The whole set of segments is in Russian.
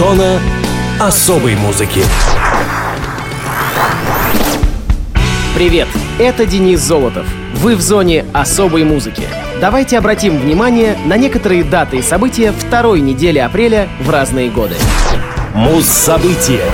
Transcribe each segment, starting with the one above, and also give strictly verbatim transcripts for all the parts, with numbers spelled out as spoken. Зона особой музыки. Привет, это Денис Золотов. Вы в зоне особой музыки. Давайте обратим внимание на некоторые даты и события второй недели апреля в разные годы. Муз-события.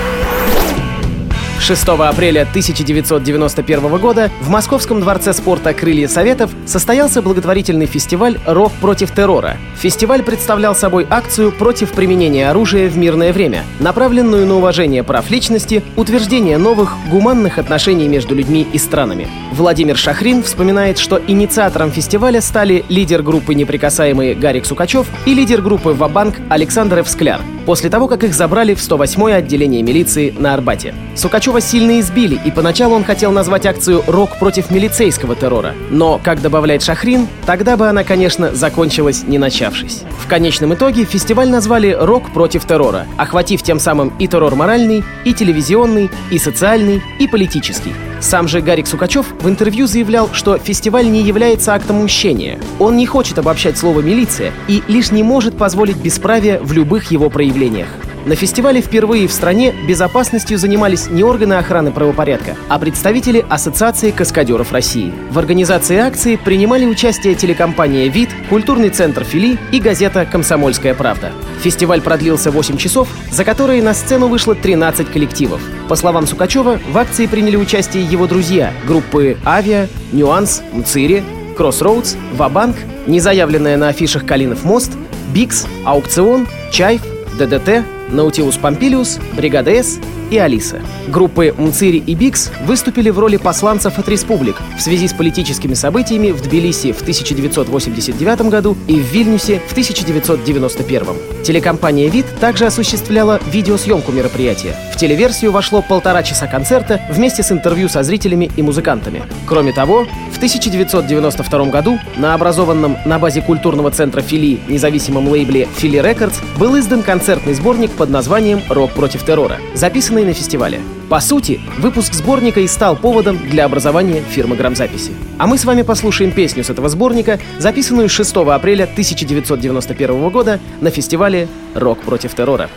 шестого апреля тысяча девятьсот девяносто первого года в Московском дворце спорта «Крылья Советов» состоялся благотворительный фестиваль «Рок против террора». Фестиваль представлял собой акцию против применения оружия в мирное время, направленную на уважение прав личности, утверждение новых, гуманных отношений между людьми и странами. Владимир Шахрин вспоминает, что инициатором фестиваля стали лидер группы «Неприкасаемые» Гарик Сукачев и лидер группы «Ва-Банк» Александр Ф. Скляр, после того, как их забрали в сто восьмое отделение милиции на Арбате. Сукачева сильно избили, и поначалу он хотел назвать акцию «Рок против милицейского террора». Но, как добавляет Шахрин, тогда бы она, конечно, закончилась, не начавшись. В конечном итоге фестиваль назвали «Рок против террора», охватив тем самым и террор моральный, и телевизионный, и социальный, и политический. Сам же Гарик Сукачев в интервью заявлял, что фестиваль не является актом мщения. Он не хочет обобщать слово «милиция» и лишь не может позволить бесправие в любых его проявлениях. На фестивале впервые в стране безопасностью занимались не органы охраны правопорядка, а представители Ассоциации каскадеров России. В организации акции принимали участие телекомпания ВИД, культурный центр ФИЛИ и газета «Комсомольская правда». Фестиваль продлился восемь часов, за которые на сцену вышло тринадцать коллективов. По словам Сукачева, в акции приняли участие его друзья — группы «Авиа», «Нюанс», «Мцири», «Кроссроудс», «Ва-Банк», незаявленная на афишах «Калинов мост», «Бикс», «Аукцион», «Чайф», «ДДТ», «Наутилус Помпилиус», «Бригада С» и «Алиса». Группы «Мцири» и «Бикс» выступили в роли посланцев от республик в связи с политическими событиями в Тбилиси в тысяча девятьсот восемьдесят девятом году и в Вильнюсе в тысяча девятьсот девяносто первом. Телекомпания «ВИД» также осуществляла видеосъемку мероприятия. В телеверсию вошло полтора часа концерта вместе с интервью со зрителями и музыкантами. Кроме того, в тысяча девятьсот девяносто втором году на образованном на базе культурного центра «ФИЛИ» независимом лейбле «ФИЛИ Рекордс» был издан концертный сборник под названием «Рок против террора», записанный на фестивале. По сути, выпуск сборника и стал поводом для образования фирмы грамзаписи. А мы с вами послушаем песню с этого сборника, записанную шестого апреля тысяча девятьсот девяносто первого года на фестивале «Рок против террора».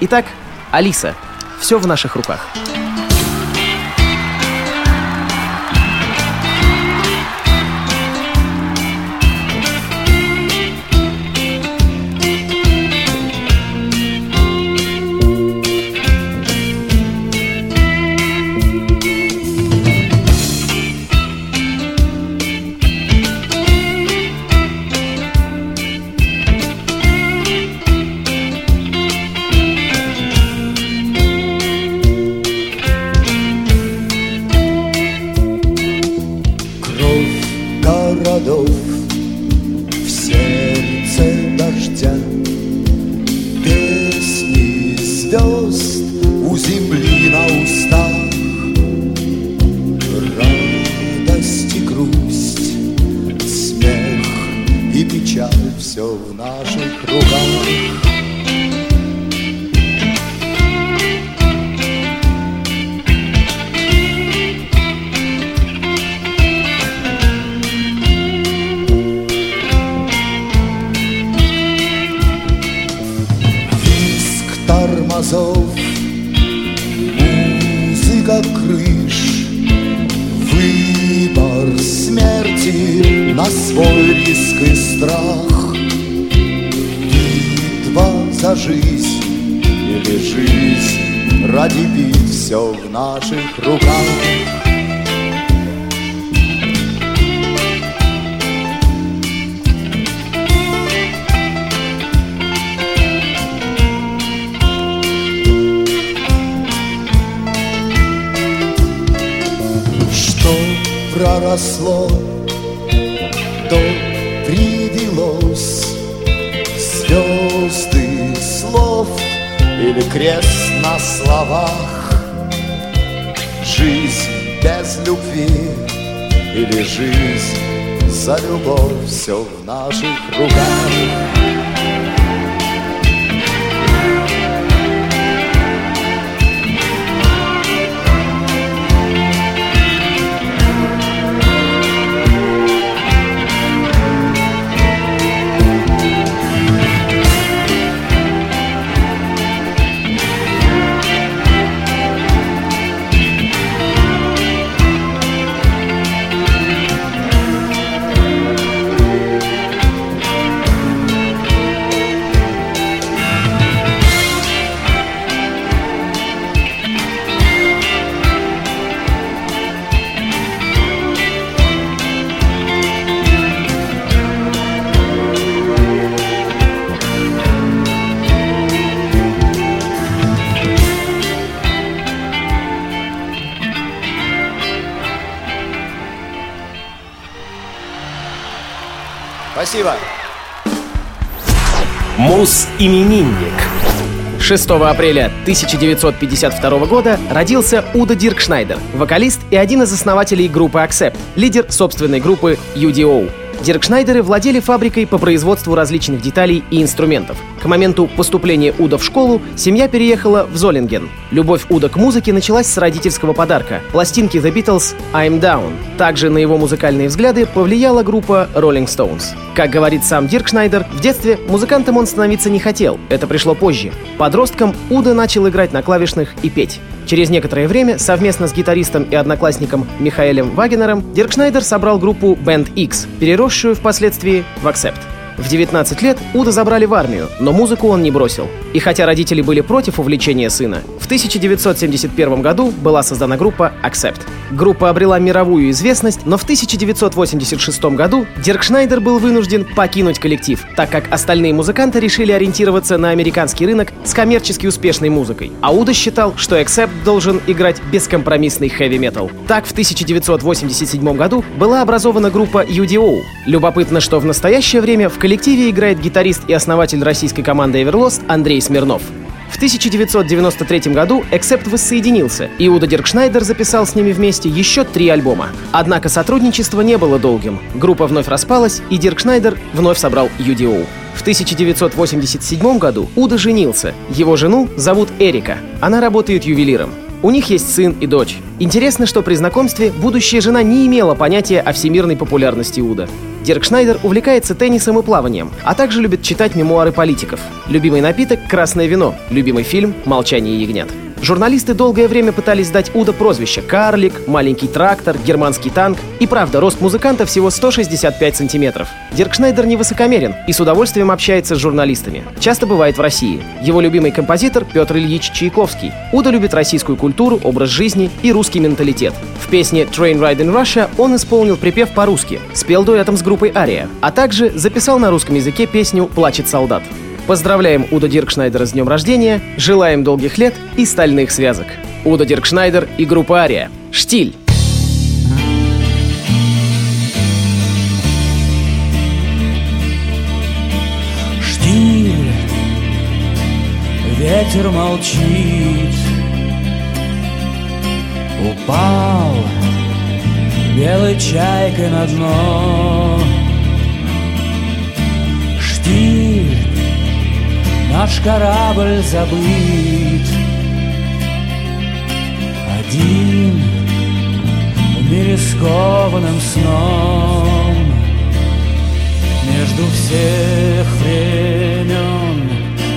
Итак, «Алиса. Все в наших руках». В сердце дождя песни звезд у земли на устах, радость и грусть, смех и печаль, все в наших руках. Музыка крыш, выбор смерти на свой риск и страх. Битва за жизнь или жизнь ради бит, все в наших руках. Проросло, то привелось, звезды слов или крест на словах. Жизнь без любви или жизнь за любовь, все в наших руках. Спасибо. Муз-именинник. шестого апреля тысяча девятьсот пятьдесят второго года родился Удо Диркшнайдер, вокалист и один из основателей группы Accept, лидер собственной группы ю ди о. Диркшнайдеры владели фабрикой по производству различных деталей и инструментов. К моменту поступления Удо в школу семья переехала в Золлинген. Любовь Удо к музыке началась с родительского подарка — пластинки The Beatles «I'm Down». Также на его музыкальные взгляды повлияла группа Rolling Stones. Как говорит сам Диркшнайдер, в детстве музыкантом он становиться не хотел, это пришло позже. Подростком Удо начал играть на клавишных и петь. Через некоторое время совместно с гитаристом и одноклассником Михаэлем Вагенером Диркшнайдер собрал группу Band X, переросшую впоследствии в Accept. В девятнадцать лет Удо забрали в армию, но музыку он не бросил. И хотя родители были против увлечения сына, в тысяча девятьсот семьдесят первом году была создана группа Accept. Группа обрела мировую известность, но в тысяча девятьсот восемьдесят шестом году Диркшнайдер был вынужден покинуть коллектив, так как остальные музыканты решили ориентироваться на американский рынок с коммерчески успешной музыкой. А Удо считал, что Accept должен играть бескомпромиссный хэви-метал. Так в тысяча девятьсот восемьдесят седьмом году была образована группа ю ди о. Любопытно, что в настоящее время в В коллективе играет гитарист и основатель российской команды Everlost Андрей Смирнов. В тысяча девятьсот девяносто третьем году Accept воссоединился, и Удо Диркшнайдер записал с ними вместе еще три альбома. Однако сотрудничество не было долгим. Группа вновь распалась, и Диркшнайдер вновь собрал ю ди о. В тысяча девятьсот восемьдесят седьмом году Удо женился. Его жену зовут Эрика. Она работает ювелиром. У них есть сын и дочь. Интересно, что при знакомстве будущая жена не имела понятия о всемирной популярности Удо. Диркшнайдер увлекается теннисом и плаванием, а также любит читать мемуары политиков. Любимый напиток – красное вино, любимый фильм – «Молчание ягнят». Журналисты долгое время пытались дать Удо прозвище «Карлик», «Маленький трактор», «Германский танк». И правда, рост музыканта всего сто шестьдесят пять сантиметров. Диркшнайдер не высокомерен и с удовольствием общается с журналистами. Часто бывает в России. Его любимый композитор – Петр Ильич Чайковский. Удо любит российскую культуру, образ жизни и русский менталитет. В песне «Train Ride in Russia» он исполнил припев по-русски, спел дуэтом с группой «Ария», а также записал на русском языке песню «Плачет солдат». Поздравляем Удо Диркшнайдера с днем рождения, желаем долгих лет и стальных связок. Удо Диркшнайдер и группа «Ария». Штиль. Штиль. Ветер молчит. Упал белой чайкой на дно. Штиль. Наш корабль забыт. Один в мире скованным сном. Между всех времен,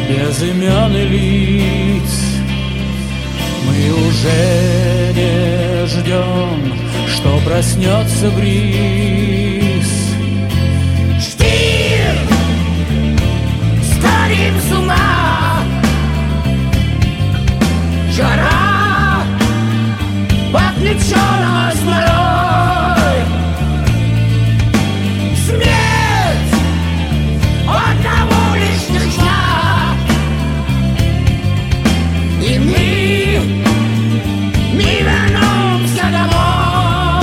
без имен и лиц, мы уже не ждем, что проснется бриз. Штиль! Сгорим с ума. Жара подключена смолой. Смерть одного лишних дня. И мы не вернемся домой.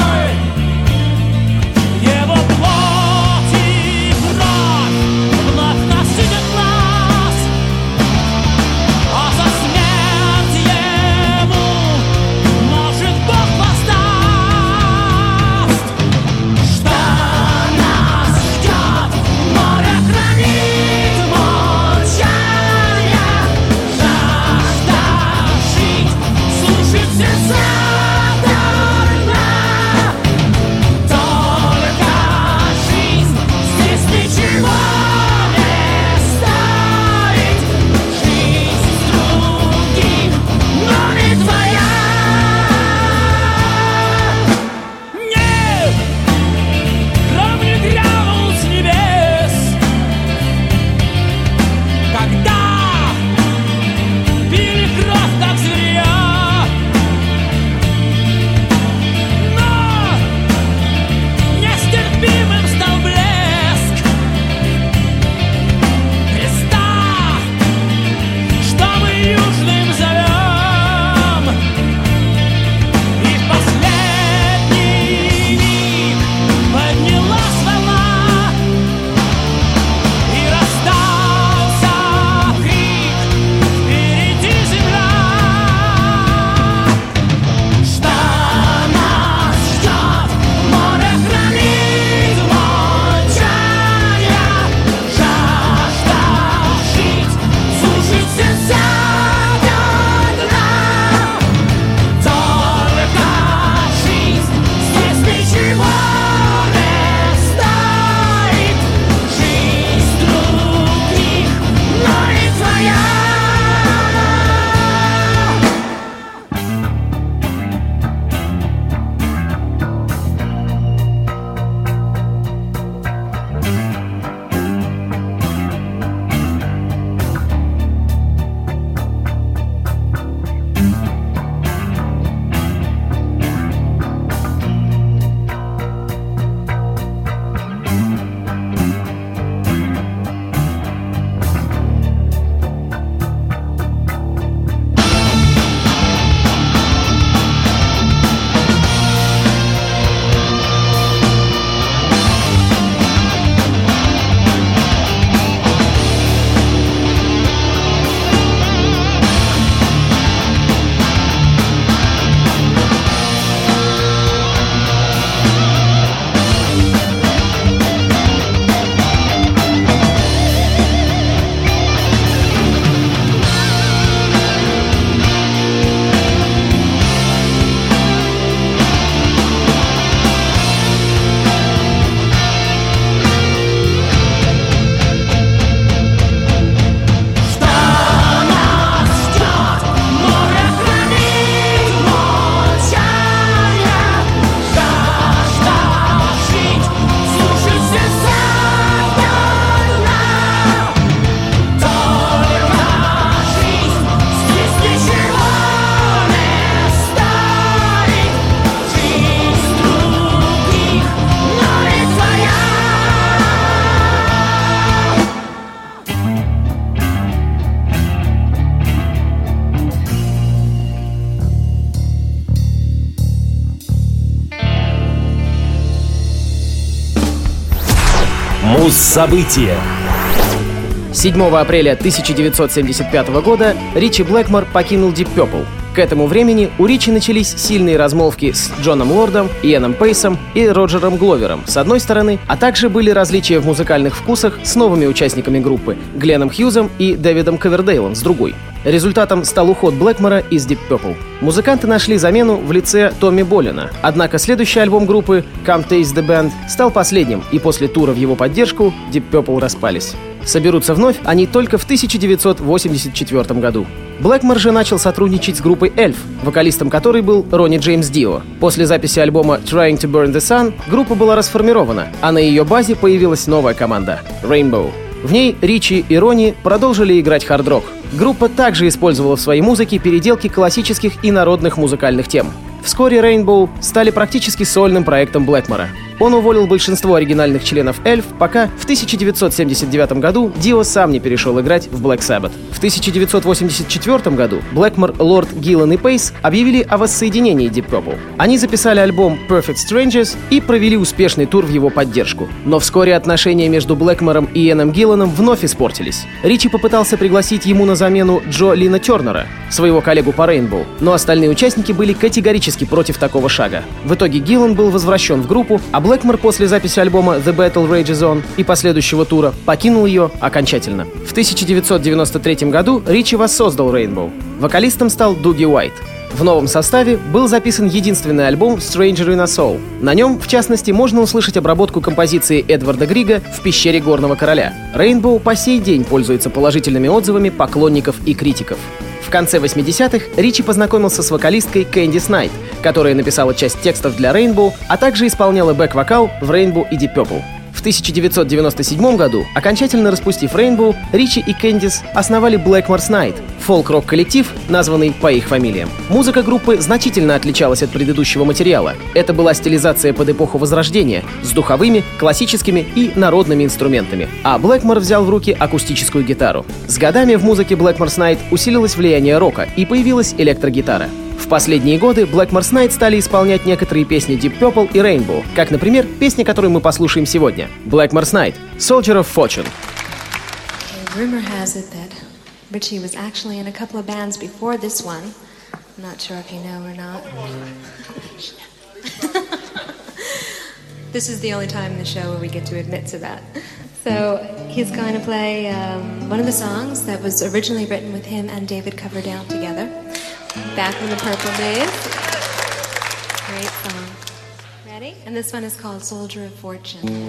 Муз-события. седьмого апреля тысяча девятьсот семьдесят пятого года Ричи Блэкмор покинул Deep Purple. К этому времени у Ричи начались сильные размолвки с Джоном Лордом, Иэном Пейсом и Роджером Гловером, с одной стороны, а также были различия в музыкальных вкусах с новыми участниками группы — Гленном Хьюзом и Дэвидом Ковердейлом, с другой. Результатом стал уход Блэкмора из Deep Purple. Музыканты нашли замену в лице Томми Боллина, однако следующий альбом группы «Come Taste the Band» стал последним, и после тура в его поддержку Deep Purple распались. Соберутся вновь они только в тысяча девятьсот восемьдесят четвёртом году. Блэкмор же начал сотрудничать с группой «Эльф», вокалистом которой был Ронни Джеймс Дио. После записи альбома «Trying to Burn the Sun» группа была расформирована, а на ее базе появилась новая команда — «Рейнбоу». В ней Ричи и Ронни продолжили играть хард-рок. Группа также использовала в своей музыке переделки классических и народных музыкальных тем. Вскоре «Рейнбоу» стали практически сольным проектом Блэкмора. Он уволил большинство оригинальных членов «Эльф», пока в тысяча девятьсот семьдесят девятом году Дио сам не перешел играть в Black Sabbath. В тысяча девятьсот восемьдесят четвёртом году Блэкмор, Лорд, Гиллан и Пейс объявили о воссоединении Deep Purple. Они записали альбом «Perfect Strangers» и провели успешный тур в его поддержку. Но вскоре отношения между Блэкмором и Иэном Гилланом вновь испортились. Ричи попытался пригласить ему на замену Джо Лина Тернера, своего коллегу по «Рейнбоу», но остальные участники были категорически против такого шага. В итоге Гиллан был возвращен в группу, а Блэкмор после записи альбома «The Battle Rages On» и последующего тура покинул ее окончательно. В тысяча девятьсот девяносто третьем году Ричи воссоздал «Рейнбоу». Вокалистом стал Дуги Уайт. В новом составе был записан единственный альбом «Stranger in a Soul». На нем, в частности, можно услышать обработку композиции Эдварда Грига «В пещере горного короля». «Рейнбоу» по сей день пользуется положительными отзывами поклонников и критиков. В конце восьмидесятых Ричи познакомился с вокалисткой Кэндис Найт, которая написала часть текстов для «Рейнбоу», а также исполняла бэк-вокал в «Рейнбоу» и «Deep Purple». В тысяча девятьсот девяносто седьмом году, окончательно распустив «Рейнбоу», Ричи и Кэндис основали Blackmore's Night — фолк-рок-коллектив, названный по их фамилиям. Музыка группы значительно отличалась от предыдущего материала. Это была стилизация под эпоху Возрождения с духовыми, классическими и народными инструментами. А Блэкмор взял в руки акустическую гитару. С годами в музыке Blackmore's Night усилилось влияние рока и появилась электрогитара. В последние годы Blackmore's Night стали исполнять некоторые песни Deep Purple и Rainbow, как, например, песня, которую мы послушаем сегодня. Blackmore's Night, Soldier of Fortune. Rumor has it that Richie was actually in a couple of bands before this one. I'm not sure if you know or not. This is the only time in the show where we get to admit to that. So he's going to play um, one of the songs that was originally written with him and David Coverdale together. Back in the Purple days. Great song. Ready? And this one is called Soldier of Fortune.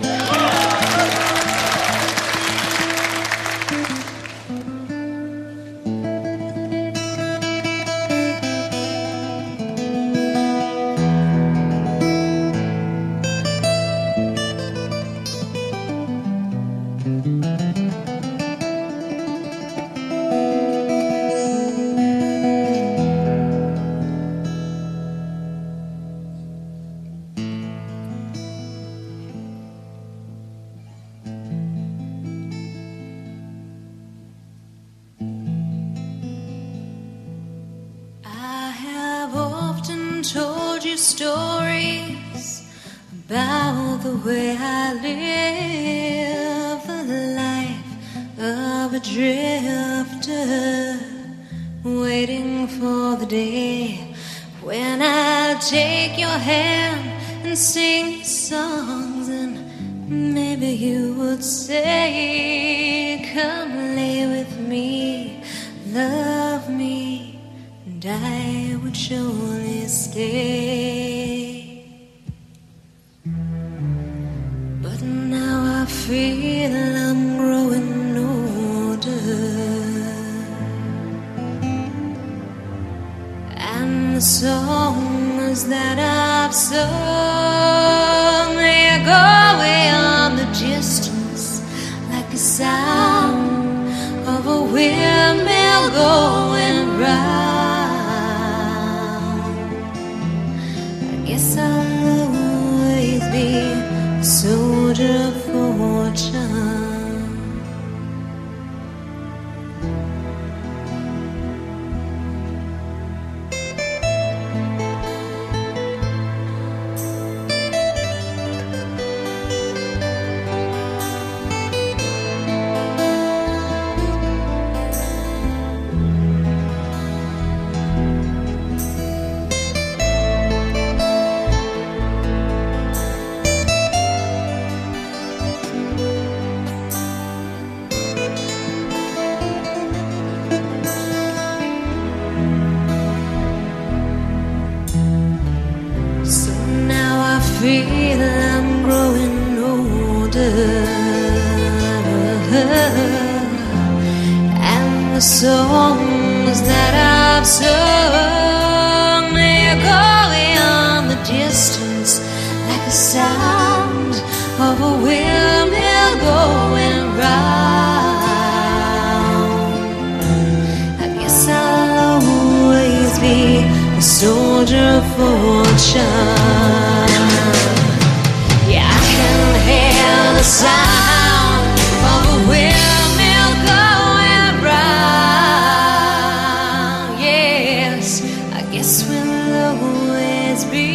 Stories about the way I live the life of a drifter, waiting for the day when I'll take your hand and sing songs, and maybe you would say, come lay with me, love me, and I would surely stay. The songs that I've sung, they go way on the distance, like the sound of a windmill going round. I guess I'll always be a soldier of fortune. see that I'm growing older, and the songs that I've sung, they're calling on the distance like the sound of a windmill going round. I guess I'll always be a soldier of fortune. The sound of a windmill going round. Yes, I guess we'll always be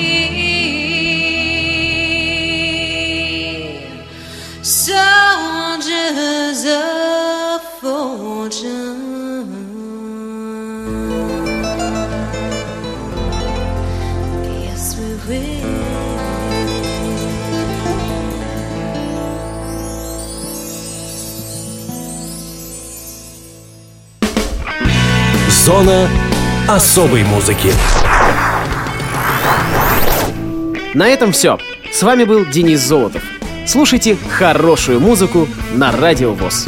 soldiers of fortune. Yes, we will. Зона особой музыки. На этом все. С вами был Денис Золотов. Слушайте хорошую музыку на Радио ВОС.